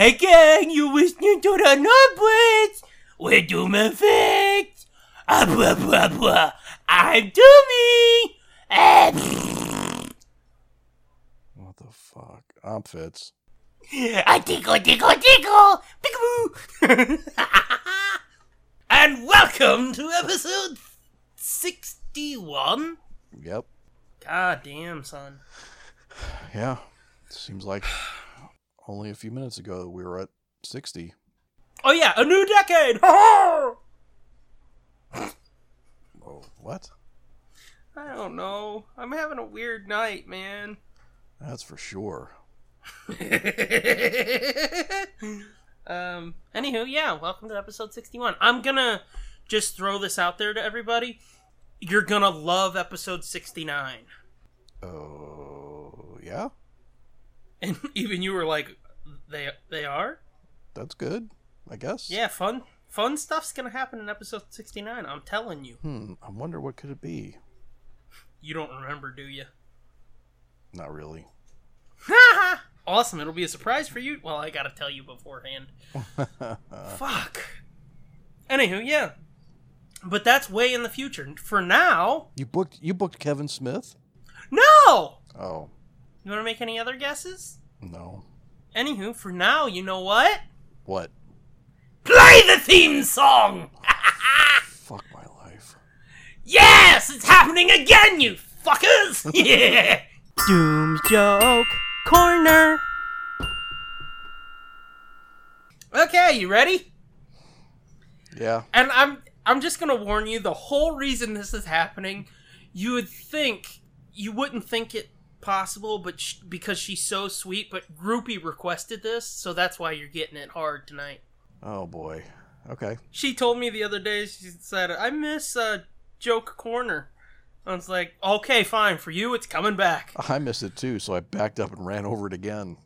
Again, you listening to the Nubbits with Doom Effects. I'm Doomy. What the fuck? I'm Fitz. I tickle, tickle, tickle. Peekaboo. And welcome to episode 61. Yep. God damn, son. Yeah. Seems like only a few minutes ago we were at 60. Oh yeah, a new decade! Ha ha! Oh, what? I don't know. I'm having a weird night, man. That's for sure. Anywho, yeah, welcome to episode 61. I'm gonna just throw this out there to everybody. You're gonna love episode 69. Oh, yeah? And even you were like, they are? That's good, I guess. Yeah, fun stuff's going to happen in episode 69, I'm telling you. I wonder what could it be? You don't remember, do you? Not really. Ha! Awesome, it'll be a surprise for you. Well, I got to tell you beforehand. Fuck. Anywho, yeah. But that's way in the future. For now... You booked Kevin Smith? No! Oh. You want to make any other guesses? No. Anywho, for now, you know what? What? Play the theme song! Fuck my life. Yes! It's happening again, you fuckers! Yeah! Doom's Joke Corner. Okay, you ready? Yeah. And I'm just going to warn you, the whole reason this is happening, you wouldn't think it possible, but because she's so sweet, but Groupie requested this, so that's why you're getting it hard tonight. Oh boy. Okay. She told me the other day, she said, I miss Joke Corner. I was like, okay, fine. For you, it's coming back. I miss it too, so I backed up and ran over it again.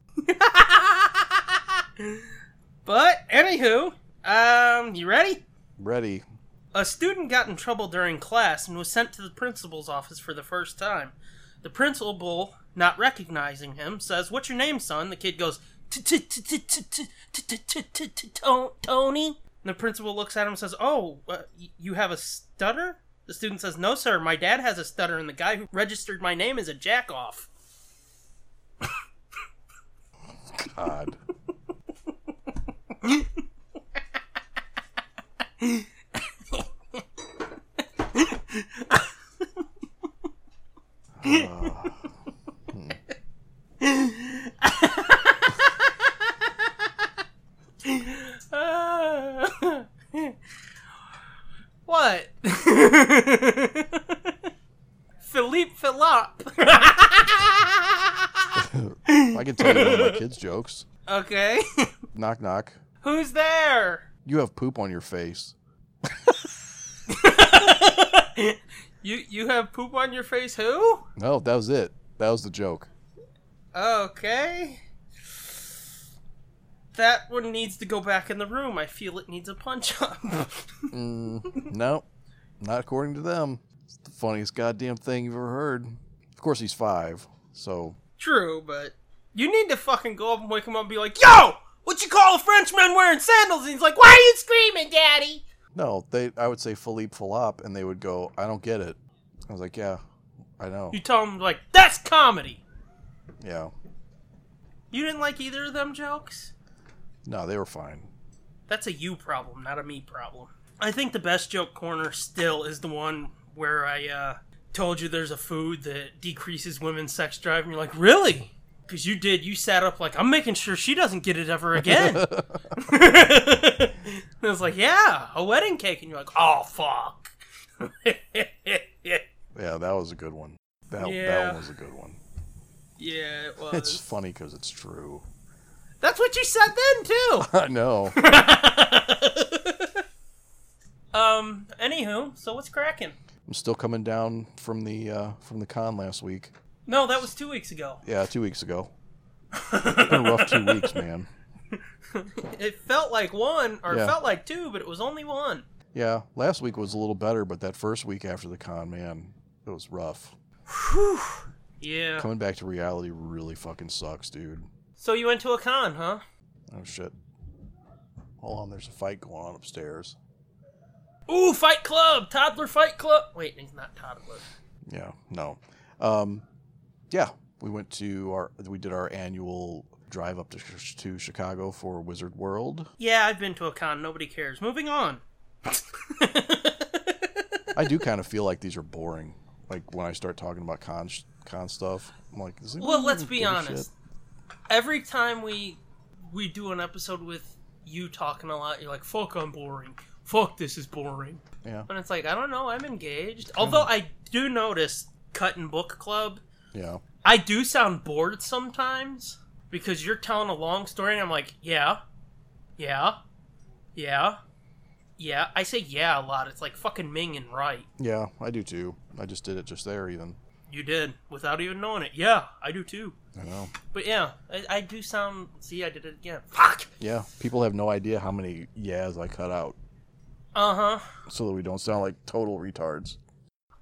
But, anywho, you ready? Ready. A student got in trouble during class and was sent to the principal's office for the first time. The principal, not recognizing him, says, "What's your name, son?" The kid goes, Tony? And the principal looks at him and says, "Oh, you have a stutter?" The student says, "No, sir, my dad has a stutter, and the guy who registered my name is a jack-off." God. What? Philippe Philop. I can tell you one of my kids' jokes. Okay. Knock, knock. Who's there? You have poop on your face. You have poop on your face who? No, that was it. That was the joke. Okay. That one needs to go back in the room. I feel it needs a punch-up. No, not according to them. It's the funniest goddamn thing you've ever heard. Of course he's 5, so... True, but you need to fucking go up and wake him up and be like, "Yo! What you call a Frenchman wearing sandals?" And he's like, "Why are you screaming, Daddy?" No, I would say Philippe Philop, and they would go, "I don't get it." I was like, "Yeah, I know." You tell them, like, that's comedy! Yeah. You didn't like either of them jokes? No, they were fine. That's a you problem, not a me problem. I think the best joke corner still is the one where I told you there's a food that decreases women's sex drive, and you're like, "Really?" Because you sat up like, "I'm making sure she doesn't get it ever again." And I was like, "Yeah, a wedding cake." And you're like, "Oh, fuck." Yeah, that was a good one. That one was a good one. Yeah, it was. It's funny because it's true. That's what you said then, too. I know. Anywho, so what's cracking? I'm still coming down from the con last week. No, that was 2 weeks ago. Yeah, 2 weeks ago. It's been a rough 2 weeks, man. It felt like one, or It felt like two, but it was only one. Yeah, last week was a little better, but that first week after the con, man, it was rough. Whew. Yeah. Coming back to reality really fucking sucks, dude. So you went to a con, huh? Oh, shit. Hold on, there's a fight going on upstairs. Ooh, Fight Club! Toddler Fight Club! Wait, it's not toddler. Yeah, no. Yeah, we went to we did our annual drive up to Chicago for Wizard World. Yeah, I've been to a con. Nobody cares. Moving on. I do kind of feel like these are boring. Like, when I start talking about con stuff, I'm like... Well, let's be honest. Shit? Every time we do an episode with you talking a lot, you're like, fuck, I'm boring. Fuck, this is boring. Yeah. But it's like, I don't know, I'm engaged. Although I do notice Cut and Book Club. Yeah. I do sound bored sometimes because you're telling a long story and I'm like, yeah. I say yeah a lot. It's like fucking Ming and Wright. Yeah, I do too. I just did it just there even. You did, without even knowing it. Yeah, I do too. I know. But yeah, I do sound... See, I did it again. Fuck! Yeah, people have no idea how many yeahs I cut out. Uh-huh. So that we don't sound like total retards.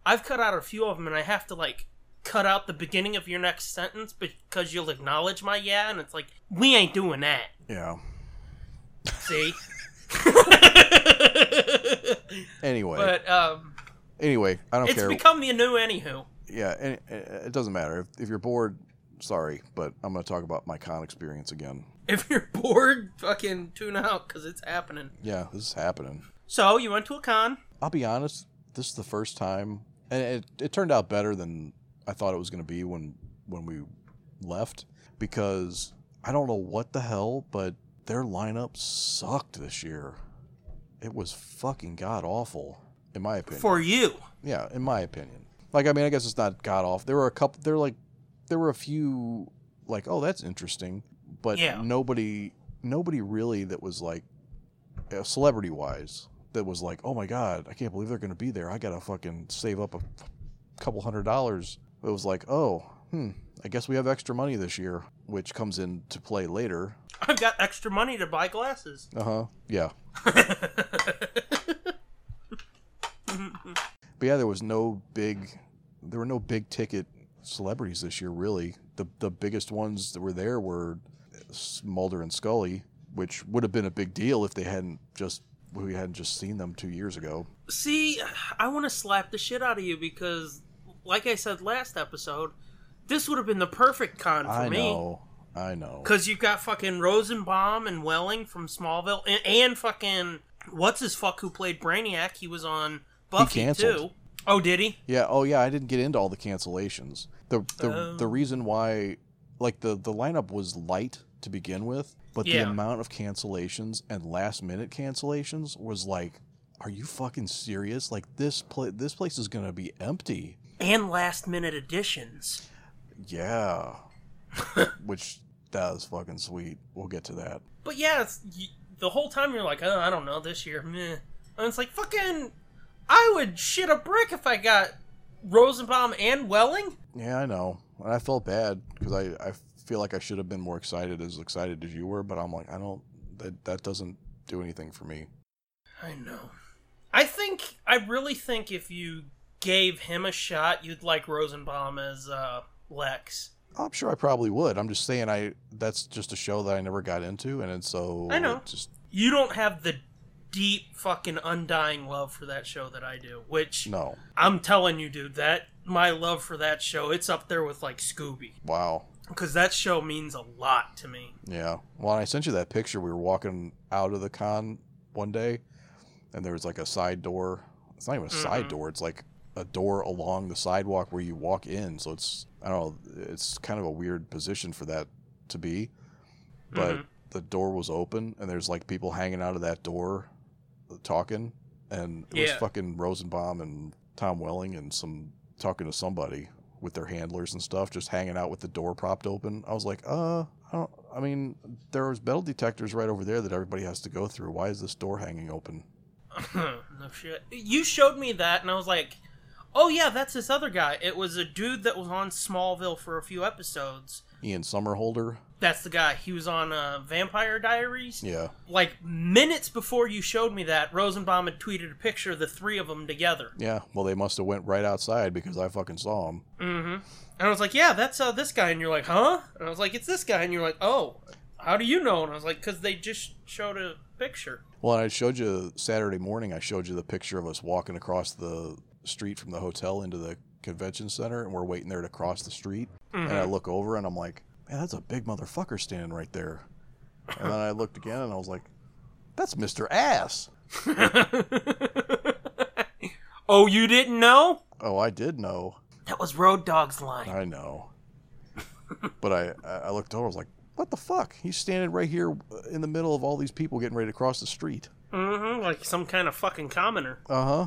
I've cut out a few of them and I have to like cut out the beginning of your next sentence because you'll acknowledge my yeah and it's like, we ain't doing that. Yeah. See? Anyway. But, anyway, I don't care. It's become the new anywho. Yeah, and it doesn't matter. If you're bored, sorry, but I'm going to talk about my con experience again. If you're bored, fucking tune out because it's happening. Yeah, this is happening. So, you went to a con. I'll be honest, this is the first time, and it turned out better than I thought it was going to be when we left, because I don't know what the hell, but their lineup sucked this year. It was fucking god-awful, in my opinion. For you. Yeah, in my opinion. Like, I mean, I guess it's not god-awful. There were a few, oh, that's interesting, but yeah. Nobody really that was, like, celebrity-wise, that was like, oh my god, I can't believe they're going to be there. I got to fucking save up a couple $100. It was like, I guess we have extra money this year, which comes into play later. I've got extra money to buy glasses. Uh-huh, yeah. But yeah, there were no big ticket celebrities this year, really. The biggest ones that were there were Mulder and Scully, which would have been a big deal if we hadn't just seen them 2 years ago. See, I want to slap the shit out of you because, like I said last episode, this would have been the perfect con for me. I know. Because you've got fucking Rosenbaum and Welling from Smallville and fucking what's-his-fuck who played Brainiac. He was on... Buffy, he canceled. Too. Oh, did he? Yeah. Oh, yeah. I didn't get into all the cancellations. The reason why, like, the lineup was light to begin with, but the amount of cancellations and last-minute cancellations was like, are you fucking serious? Like, this place is going to be empty. And last-minute additions. Yeah. Which, that was fucking sweet. We'll get to that. But, yeah, the whole time you're like, oh, I don't know, this year, meh. And it's like, fucking... I would shit a brick if I got Rosenbaum and Welling. Yeah, I know. And I felt bad because I feel like I should have been more excited as you were. But I'm like, I don't, that doesn't do anything for me. I know. I really think if you gave him a shot, you'd like Rosenbaum as Lex. I'm sure I probably would. I'm just saying that's just a show that I never got into. And so I know. You don't have the deep fucking undying love for that show that I do, which no. I'm telling you, dude, that my love for that show, it's up there with like Scooby. Wow. Because that show means a lot to me. Yeah. Well, I sent you that picture. We were walking out of the con one day and there was like a side door. It's not even a side door. It's like a door along the sidewalk where you walk in. So it's, I don't know, it's kind of a weird position for that to be, but the door was open and there's like people hanging out of that door talking, and it was fucking Rosenbaum and Tom Welling and some talking to somebody with their handlers and stuff, just hanging out with the door propped open. I was like, I mean, there was metal detectors right over there that everybody has to go through. Why is this door hanging open? No shit. You showed me that, and I was like, oh yeah, that's this other guy. It was a dude that was on Smallville for a few episodes. Ian Somerhalder. That's the guy. He was on Vampire Diaries. Yeah. Like, minutes before you showed me that, Rosenbaum had tweeted a picture of the three of them together. Yeah. Well, they must have went right outside because I fucking saw them. Mm-hmm. And I was like, yeah, that's this guy. And you're like, huh? And I was like, it's this guy. And you're like, oh. how do you know? And I was like, because they just showed a picture. Well, I showed you Saturday morning, I showed you the picture of us walking across the street from the hotel into the convention center, and we're waiting there to cross the street. Mm-hmm. And I look over, and I'm like, man, that's a big motherfucker standing right there. And then I looked again, and I was like, that's Mr. Ass. Oh, you didn't know? Oh, I did know. That was Road Dogg's line. I know. But I looked over, I was like, what the fuck? He's standing right here in the middle of all these people getting ready to cross the street. Mm-hmm, like some kind of fucking commoner. Uh-huh.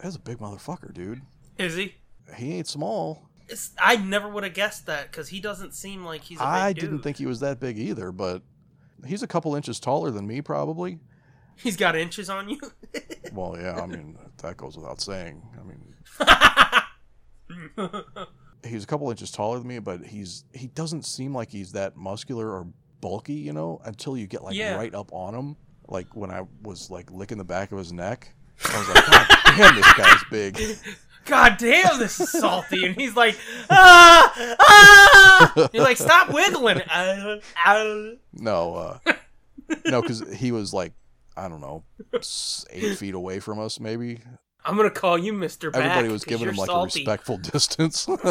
That's a big motherfucker, dude. Is he? He ain't small. I never would have guessed that, because he doesn't seem like he's a big dude. I didn't think he was that big either, but he's a couple inches taller than me, probably. He's got inches on you? Well, yeah, I mean, that goes without saying. I mean, he's a couple inches taller than me, but he doesn't seem like he's that muscular or bulky, you know, until you get, like, right up on him. Like, when I was, like, licking the back of his neck, I was like, God damn, this guy's big. God damn, this is salty. And he's like, ah, ah. You're like, stop wiggling. No, because he was like, I don't know, 8 feet away from us, maybe. I'm going to call you Mr. Back. Everybody was giving him like salty. A respectful distance. But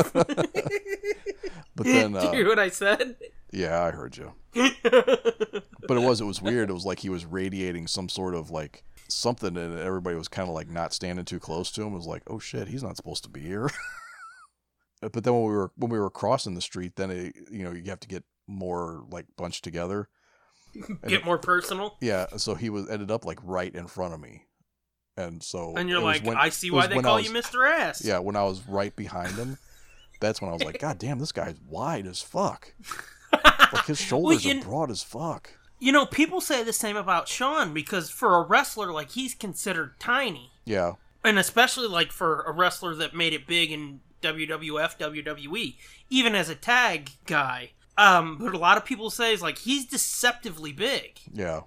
then, do you hear what I said? Yeah, I heard you. But it was weird. It was like he was radiating some sort of like something, and everybody was kind of like not standing too close to him. It was like, oh shit, he's not supposed to be here. But then when we were crossing the street, then it, you know, you have to get more like bunched together, get more personal. Yeah, so he was ended up like right in front of me, and so and you're like, I see why they call you Mr. Ass. Yeah, when I was right behind him, that's when I was like, God damn, this guy's wide as fuck. Like his shoulders are broad as fuck. You know, people say the same about Sean, because for a wrestler, like, he's considered tiny. Yeah. And especially, like, for a wrestler that made it big in WWF, WWE, even as a tag guy. But a lot of people say, is like, he's deceptively big. Yeah.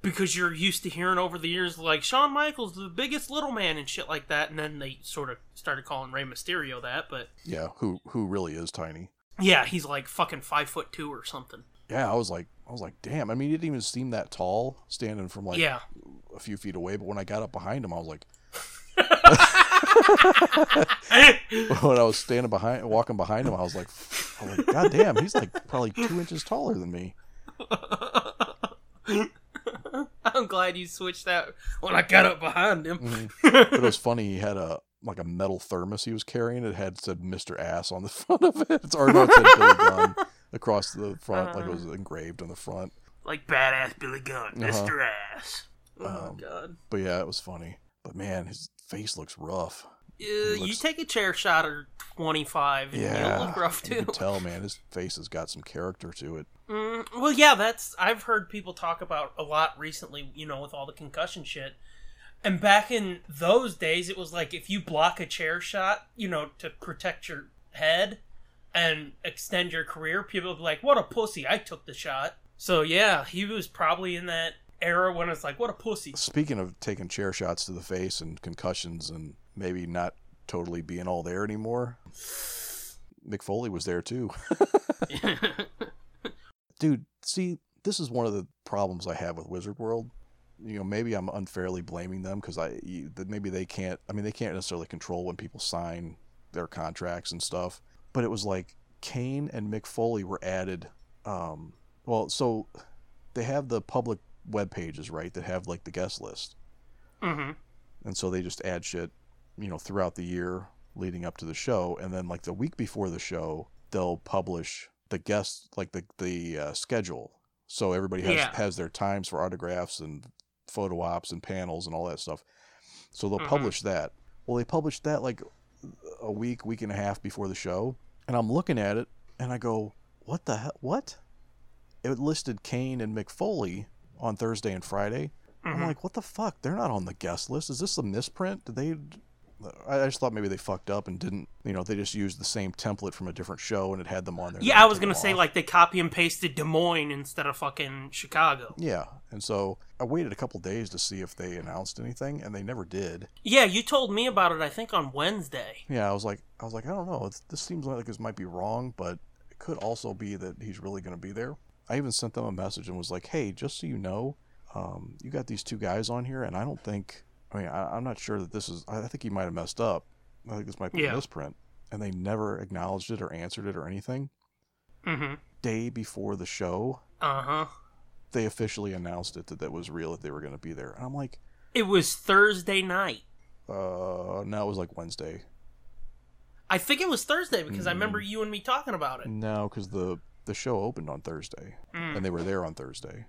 Because you're used to hearing over the years, like, Shawn Michaels, the biggest little man and shit like that. And then they sort of started calling Rey Mysterio that, but... Yeah, who really is tiny. Yeah, he's, like, fucking 5'2" or something. Yeah, I was like, damn. I mean, he didn't even seem that tall standing from, like, a few feet away. But when I got up behind him, I was like... When I was walking behind him, I was like, God damn, he's, like, probably 2 inches taller than me. I'm glad you switched that when I got up behind him. Mm-hmm. But it was funny. He had a metal thermos he was carrying. It had said Mr. Ass on the front of it. It said Billy Gunn across the front, like it was engraved on the front. Like badass Billy Gunn, Mr. Ass. Oh, God. But yeah, it was funny. But man, his face looks rough. You take a chair shot at 25 and it'll look rough too. You can tell, man, his face has got some character to it. Well, yeah, I've heard people talk about a lot recently, you know, with all the concussion shit. And back in those days, it was like if you block a chair shot, you know, to protect your head and extend your career, people would be like, what a pussy, I took the shot. So yeah, he was probably in that era when it's like, what a pussy. Speaking of taking chair shots to the face and concussions and maybe not totally being all there anymore, Mick Foley was there too. Dude, see, this is one of the problems I have with Wizard World. You know, maybe I'm unfairly blaming them because maybe they can't. I mean, they can't necessarily control when people sign their contracts and stuff. But it was like Kane and Mick Foley were added. Well, so they have the public web pages, right? That have like the guest list, mm-hmm. And so they just add shit, you know, throughout the year leading up to the show, and then like the week before the show, they'll publish the guests, like the schedule. So everybody has their times for autographs and photo ops and panels and all that stuff. So they'll publish that. Well, they published that like a week and a half before the show. And I'm looking at it and I go, what the hell? What? It listed Kane and Mick Foley on Thursday and Friday. Mm-hmm. I'm like, what the fuck? They're not on the guest list. Is this a misprint? I just thought maybe they fucked up and didn't, you know, they just used the same template from a different show and it had them on there. Yeah, I was going to say, like, they copy and pasted Des Moines instead of fucking Chicago. Yeah, and so I waited a couple days to see if they announced anything, and they never did. Yeah, you told me about it, I think, on Wednesday. Yeah, I was like, I don't know, this seems like this might be wrong, but It could also be that he's really going to be there. I even sent them a message and was like, hey, just so you know, you got these two guys on here, and I don't think, I mean, I'm not sure that this is, I think he might have messed up. I think this might be a misprint. And they never acknowledged it or answered it or anything. Mm-hmm. Day before the show, they officially announced it, that was real, that they were going to be there. And I'm like... It was Thursday night. No, it was like Wednesday. I think it was Thursday because I remember you and me talking about it. No, because the show opened on Thursday, and they were there on Thursday.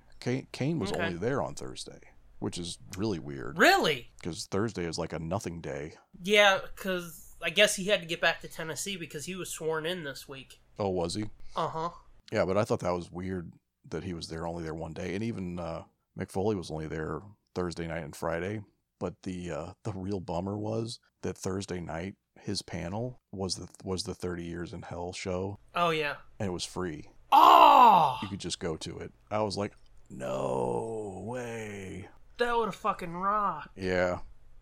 Kane was only there on Thursday, which is really weird. Really? Because Thursday is like a nothing day. Yeah, because I guess he had to get back to Tennessee because he was sworn in this week. Oh, was he? Uh-huh. Yeah, but I thought that was weird that he was there only there one day. And even Mick Foley was only there Thursday night and Friday. But the real bummer was that Thursday night, his panel was the 30 Years in Hell show. Oh, yeah. And it was free. Oh! You could just go to it. I was like, no way. That would have fucking rocked. Yeah.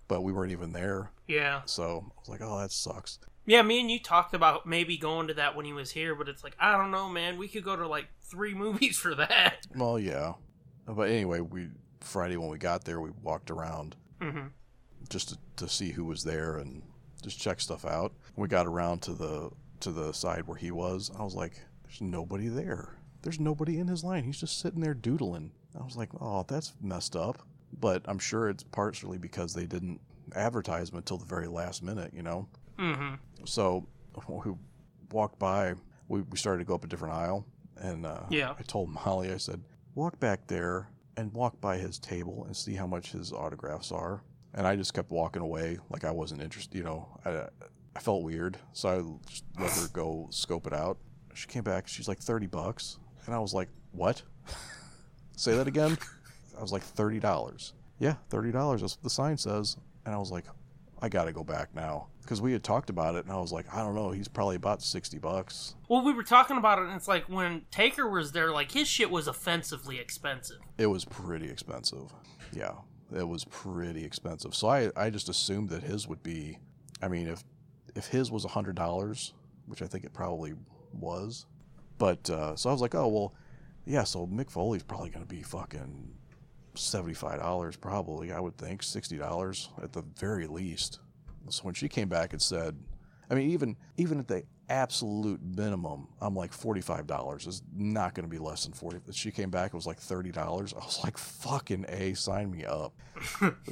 But we weren't even there. Yeah. So I was like, oh, that sucks. Yeah, me and you talked about maybe going to that when he was here, but it's like, I don't know, man. We could go to like 3 movies for that. Well, yeah. But anyway, Friday when we got there, we walked around just to see who was there and just check stuff out. We got around to the side where he was. I was like, there's nobody there. There's nobody in his line. He's just sitting there doodling. I was like, oh, that's messed up. But I'm sure it's partially because they didn't advertise him until the very last minute, you know? Mm-hmm. So we walked by. We started to go up a different aisle. And I told Molly, I said, walk back there and walk by his table and see how much his autographs are. And I just kept walking away like I wasn't interested. You know, I felt weird. So I just let her go scope it out. She came back. She's like, $30. And I was like, what? Say that again? I was like, $30. Yeah, $30. That's what the sign says. And I was like, I got to go back now. Because we had talked about it, and I was like, I don't know. He's probably about $60. Well, we were talking about it, and it's like when Taker was there, like his shit was offensively expensive. It was pretty expensive. Yeah, it was pretty expensive. So I just assumed that his would be, I mean, if his was $100, which I think it probably was. But so I was like, oh, well, yeah, so Mick Foley's probably going to be fucking $75 probably, I would think, $60 at the very least. So when she came back and said, I mean, even at the absolute minimum, I'm like, $45 is not going to be less than 40. She came back, it was like $30. I was like, fucking A, sign me up.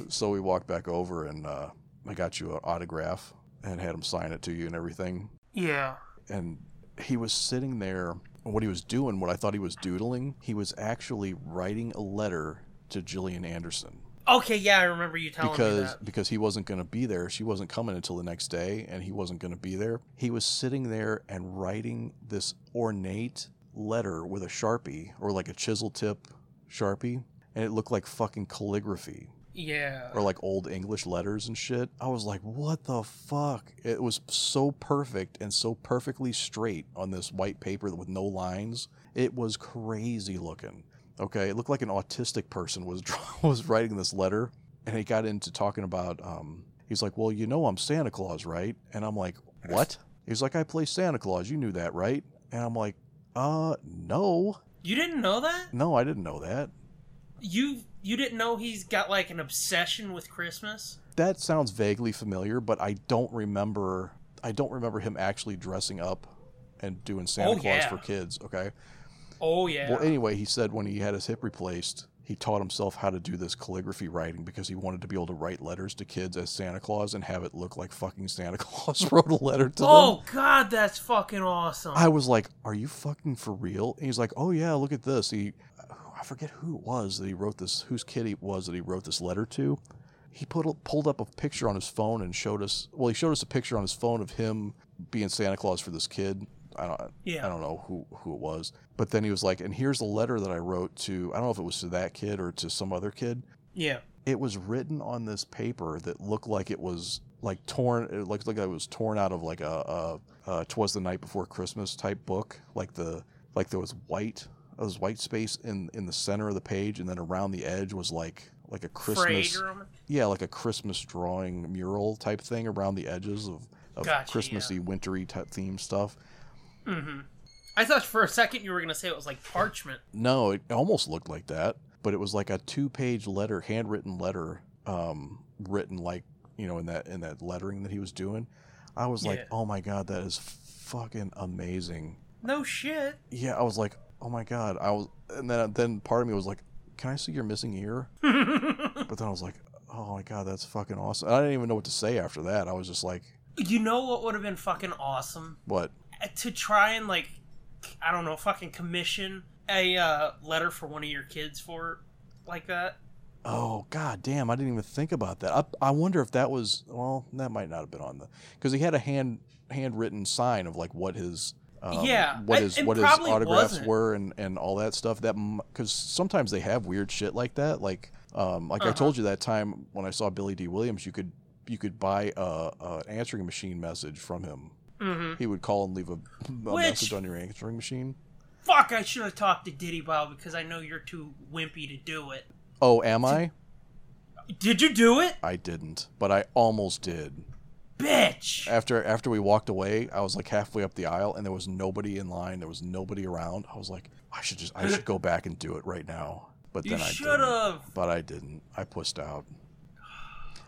So we walked back over and I got you an autograph and had him sign it to you and everything. Yeah. And he was sitting there. What he was doing, what I thought he was doodling, he was actually writing a letter to Gillian Anderson. Okay, yeah, I remember you telling me that. Because he wasn't going to be there. She wasn't coming until the next day, and he wasn't going to be there. He was sitting there and writing this ornate letter with a Sharpie, or like a chisel tip Sharpie, and it looked like fucking calligraphy. Yeah. Or like old English letters and shit. I was like, what the fuck? It was so perfect and so perfectly straight on this white paper with no lines. It was crazy looking. Okay, it looked like an autistic person was writing this letter, and he got into talking about, he's like, well, you know I'm Santa Claus, right? And I'm like, what? He's like, I play Santa Claus. You knew that, right? And I'm like, no. You didn't know that? No, I didn't know that. You didn't know he's got, like, an obsession with Christmas? That sounds vaguely familiar, but I don't remember him actually dressing up and doing Santa Claus for kids, okay? Oh, yeah. Well, anyway, he said when he had his hip replaced, he taught himself how to do this calligraphy writing because he wanted to be able to write letters to kids as Santa Claus and have it look like fucking Santa Claus wrote a letter to them. Oh, God, that's fucking awesome. I was like, are you fucking for real? And he's like, oh, yeah, look at this. I forget who it was that he wrote this, whose kid it was that he wrote this letter to. He pulled up a picture on his phone and showed us a picture on his phone of him being Santa Claus for this kid. I don't know who it was. But then he was like, and here's a letter that I wrote to, I don't know if it was to that kid or to some other kid. Yeah. It was written on this paper that looked like it was like torn, it looked like it was torn out of like a 'Twas the Night Before Christmas type book. Like there was white space in the center of the page, and then around the edge was like a Christmas, like a Christmas drawing mural type thing around the edges of Christmassy, wintery type theme stuff. Mm-hmm. I thought for a second you were going to say it was like parchment. No, it almost looked like that, but it was like a two-page letter, handwritten letter, written like, you know, in that lettering that he was doing. I was like, oh my God, that is fucking amazing. No shit. Yeah, I was like, oh my God. And then part of me was like, can I see your missing ear? But then I was like, oh my God, that's fucking awesome. And I didn't even know what to say after that. I was just like, you know what would have been fucking awesome? What? To try and, like, I don't know, fucking commission a letter for one of your kids for like that. Oh, God damn, I didn't even think about that. I wonder if that was, well, that might not have been on the, because he had a handwritten sign of like what his what his autographs were and all that stuff, that because sometimes they have weird shit like that, like I told you that time when I saw Billy Dee Williams, you could buy an answering machine message from him. Mm-hmm. He would call and leave a message on your answering machine. Fuck, I should have talked to Diddy Bob because I know you're too wimpy to do it. Oh, am I? Did you do it? I didn't, but I almost did. Bitch! After we walked away, I was like halfway up the aisle, and there was nobody in line. There was nobody around. I was like, I should go back and do it right now. But then I should have. But I didn't. I pussed out.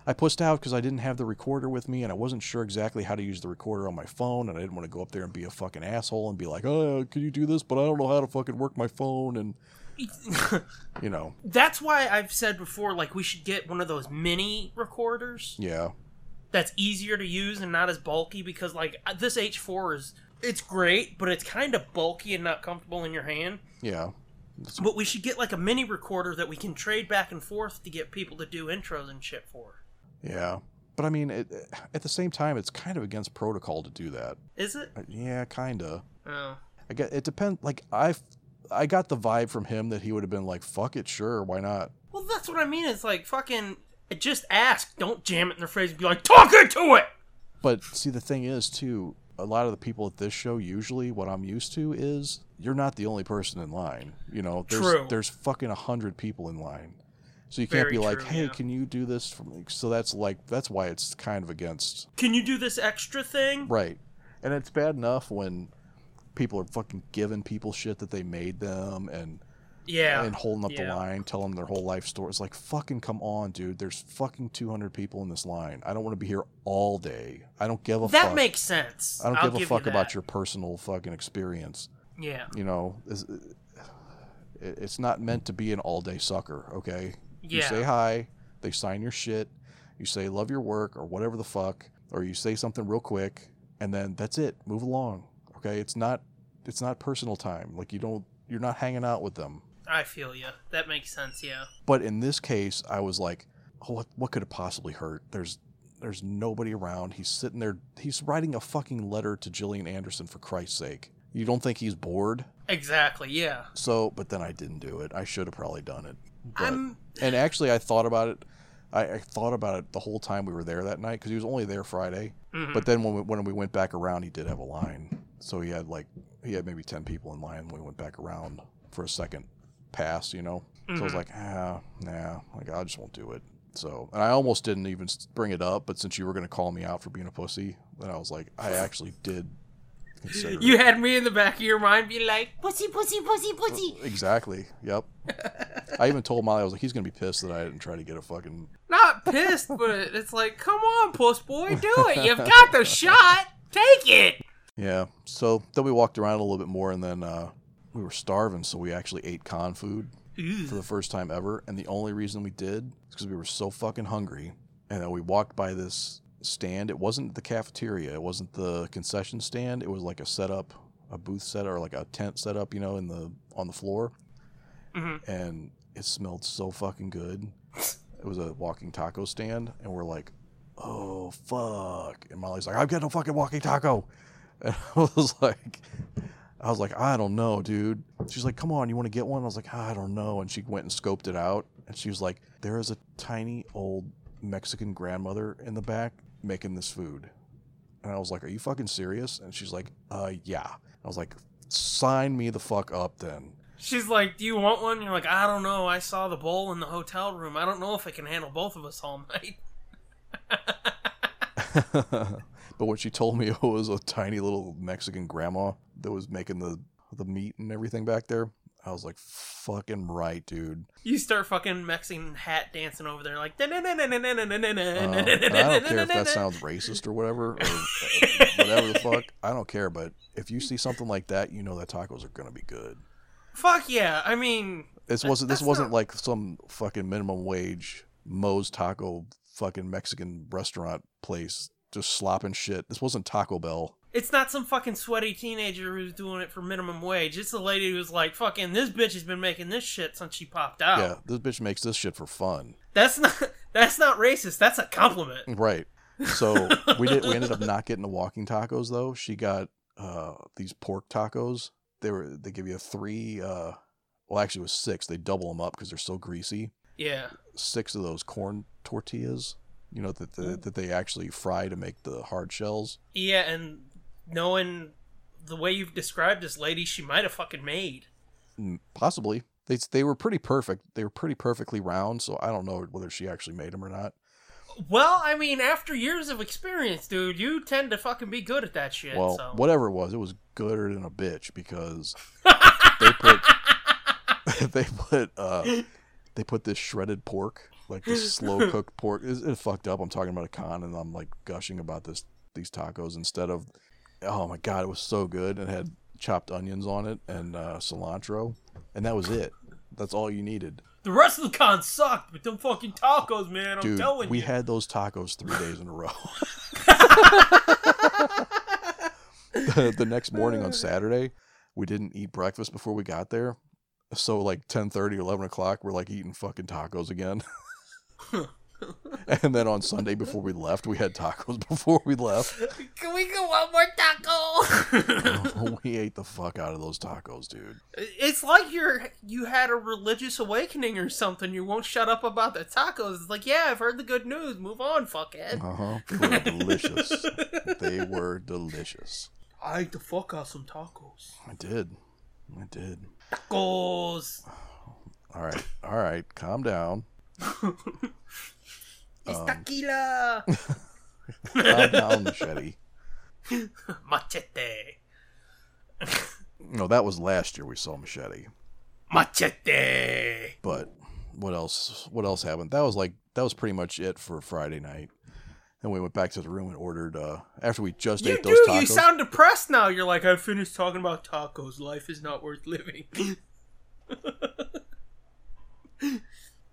I pushed out because I didn't have the recorder with me, and I wasn't sure exactly how to use the recorder on my phone, and I didn't want to go up there and be a fucking asshole and be like, oh, could you do this? But I don't know how to fucking work my phone, and, you know. That's why I've said before, like, we should get one of those mini recorders. Yeah. That's easier to use and not as bulky, because, like, this H4 is, it's great, but it's kind of bulky and not comfortable in your hand. Yeah. But we should get, like, a mini recorder that we can trade back and forth to get people to do intros and shit for. Yeah, but I mean, at the same time, it's kind of against protocol to do that. Is it? Yeah, kind of. Oh. I guess it depends. Like, I got the vibe from him that he would have been like, fuck it, sure, why not? Well, that's what I mean. It's like, fucking, just ask. Don't jam it in their face and be like, talk into it! But, see, the thing is, too, a lot of the people at this show, usually, what I'm used to is, you're not the only person in line. You know, there's fucking 100 people in line. So you can't be like, hey, can you do this for me? So that's like, that's why it's kind of against. Can you do this extra thing? Right. And it's bad enough when people are fucking giving people shit that they made them and holding up the line, telling them their whole life story. It's like, fucking come on, dude. There's fucking 200 people in this line. I don't want to be here all day. I don't give a fuck. That makes sense. I don't give a fuck about your personal fucking experience. Yeah. You know, it's not meant to be an all-day sucker, okay? You say hi, they sign your shit, you say love your work or whatever the fuck, or you say something real quick, and then that's it. Move along. Okay? It's not personal time. Like, you're not hanging out with them. I feel you. That makes sense, yeah. But in this case, I was like, oh, what could it possibly hurt? There's nobody around. He's sitting there. He's writing a fucking letter to Gillian Anderson, for Christ's sake. You don't think he's bored? Exactly, yeah. So, but then I didn't do it. I should have probably done it. And actually, I thought about it. I thought about it the whole time we were there that night, because he was only there Friday. Mm-hmm. But then when we went back around, he did have a line. So he had maybe 10 people in line when we went back around for a second pass, you know. Mm-hmm. So I was like, I just won't do it. So, and I almost didn't even bring it up, but since you were going to call me out for being a pussy, then I was like, I actually did. You had me in the back of your mind being like, pussy, pussy, pussy, pussy. Exactly. Yep. I even told Molly, I was like, he's going to be pissed that I didn't try to get a fucking... Not pissed, but it's like, come on, puss boy, do it. You've got the shot. Take it. Yeah. So then we walked around a little bit more, and then we were starving, so we actually ate con food for the first time ever. And the only reason we did is because we were so fucking hungry. And then we walked by this... stand. It wasn't the cafeteria. It wasn't the concession stand. It was like a setup, a booth setup, or like a tent setup, you know, on the floor. Mm-hmm. And it smelled so fucking good. It was a walking taco stand, and we're like, oh fuck! And Molly's like, I've got no fucking walking taco. And I was like, I don't know, dude. She's like, come on, you want to get one? I was like, I don't know. And she went and scoped it out, and she was like, there is a tiny old Mexican grandmother in the back making this food. And I was like, are you fucking serious? And she's like, yeah. I was like, sign me the fuck up then. She's like, do you want one? And you're like, I don't know. I saw the bowl in the hotel room. I don't know if I can handle both of us all night. But when she told me it was a tiny little Mexican grandma that was making the the meat and everything back there. I was like, fucking right, dude. You start fucking Mexican hat dancing over there like... I don't care if that sounds racist or whatever, or whatever the fuck. I don't care, but if you see something like that, you know that tacos are going to be good. Fuck yeah, I mean... This wasn't like some fucking minimum wage Moe's taco fucking Mexican restaurant place just slopping shit. This wasn't Taco Bell. It's not some fucking sweaty teenager who's doing it for minimum wage. It's the lady who's like, fucking, this bitch has been making this shit since she popped out. Yeah, this bitch makes this shit for fun. That's not racist. That's a compliment. Right. So we ended up not getting the walking tacos, though. She got these pork tacos. They give you a 3... well, actually, it was 6. They double them up because they're so greasy. Yeah. 6 of those corn tortillas, you know, that they actually fry to make the hard shells. Yeah, and knowing the way you've described this lady, she might have fucking made. Possibly. They were pretty perfect. They were pretty perfectly round, so I don't know whether she actually made them or not. Well, I mean, after years of experience, dude, you tend to fucking be good at that shit. Well, so. Whatever it was gooder than a bitch because they put... they put this shredded pork, like this slow cooked pork. It's fucked up. I'm talking about a con and I'm like gushing about these tacos instead of, oh my God, it was so good. It had chopped onions on it and cilantro, and that was it. That's all you needed. The rest of the con sucked, but them fucking tacos, man, I'm telling you. We had those tacos 3 days in a row. The next morning on Saturday, we didn't eat breakfast before we got there. So like 10:30 or 11 o'clock, we're like eating fucking tacos again. And then on Sunday before we left, we had tacos before we left. Can we get one more taco? We ate the fuck out of those tacos, dude. It's like you had a religious awakening or something. You won't shut up about the tacos. It's like, yeah, I've heard the good news. Move on, fuckhead. Uh-huh. They were delicious. They were delicious. I ate the fuck out of some tacos. I did. Tacos. All right. Calm down. It's tequila. Calm down, Machete. Machete. No, that was last year we saw Machete. Machete. But what else? What else happened? That was pretty much it for Friday night. And we went back to the room and ordered, after we just ate those tacos. You sound depressed now. You're like, I finished talking about tacos. Life is not worth living.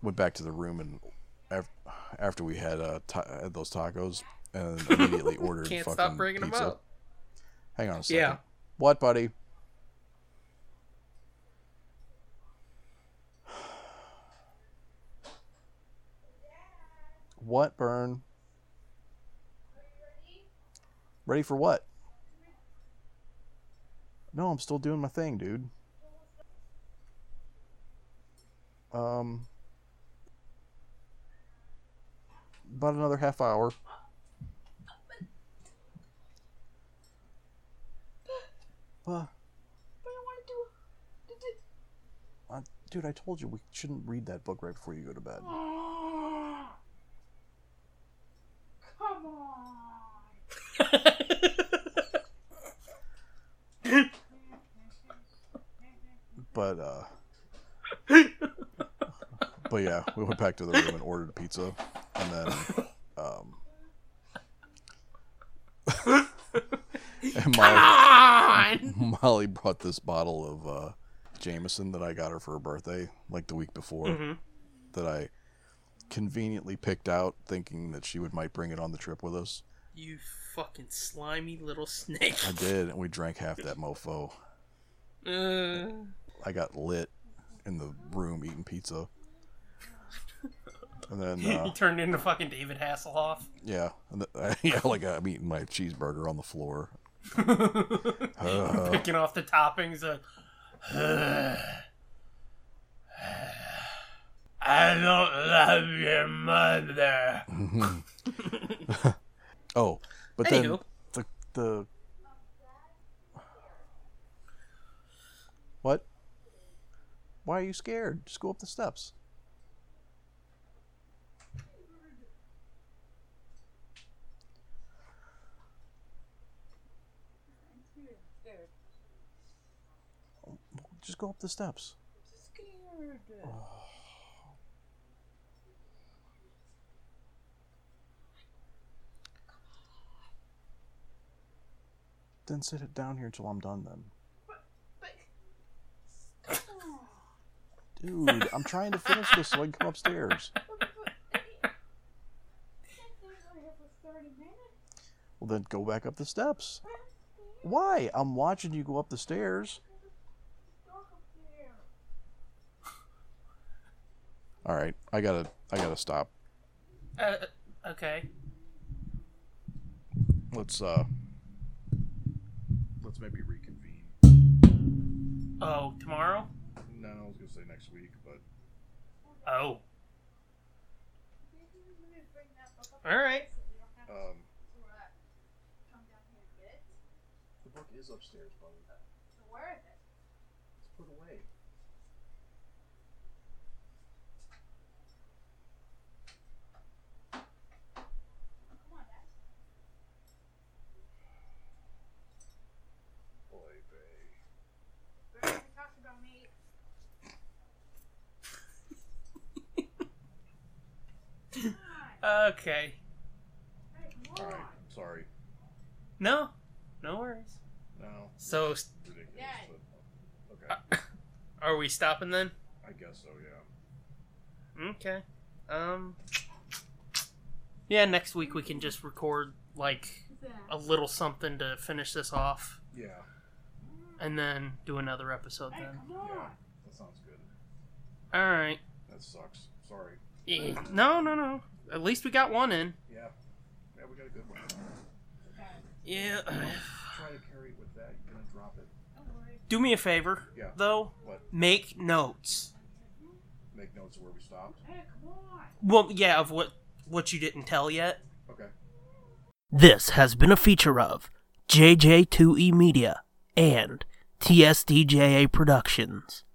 Went back to the room and after we had had those tacos and immediately ordered fucking pizza. Can't stop bringing them up. Hang on a second. Yeah. What, buddy? What, Burn? Ready for what? No, I'm still doing my thing, dude. About another half hour. But I want to do... dude, I told you we shouldn't read that book right before you go to bed. Come on. But yeah, we went back to the room and ordered pizza, and then and Molly brought this bottle of Jameson that I got her for her birthday, like the week before, that I conveniently picked out, thinking that she might bring it on the trip with us. You fucking slimy little snake. I did, and we drank half that mofo. I got lit in the room eating pizza. And then you turned into fucking David Hasselhoff. Yeah. Yeah, like I'm eating my cheeseburger on the floor. Picking off the toppings. I don't love your mother. Oh, but anywho. Then the what? Why are you scared? Just go up the steps. Just go up the steps. I'm scared. Oh. Then sit it down here until I'm done then. But. Dude, I'm trying to finish this so I can come upstairs. Well, then go back up the steps. Why? I'm watching you go up the stairs. All right, I gotta stop. Okay. Let's maybe reconvene. Oh, tomorrow? No, I was gonna say next week, but. Oh. All right. The book is upstairs, buddy. So where is it? It's put away. Okay. All right. Sorry. No. No worries. No. So. Ridiculous, but, okay. Are we stopping then? I guess so. Yeah. Okay. Yeah. Next week we can just record like a little something to finish this off. Yeah. And then do another episode then. Yeah. That sounds good. All right. That sucks. Sorry. Yeah. No. At least we got one in. Yeah. Yeah, we got a good one. Yeah. Try to carry it with that. You're going to drop it. Do me a favor, though. What? Make notes. Make notes of where we stopped? Well, yeah, of what you didn't tell yet. Okay. This has been a feature of JJ2E Media and TSDJA Productions.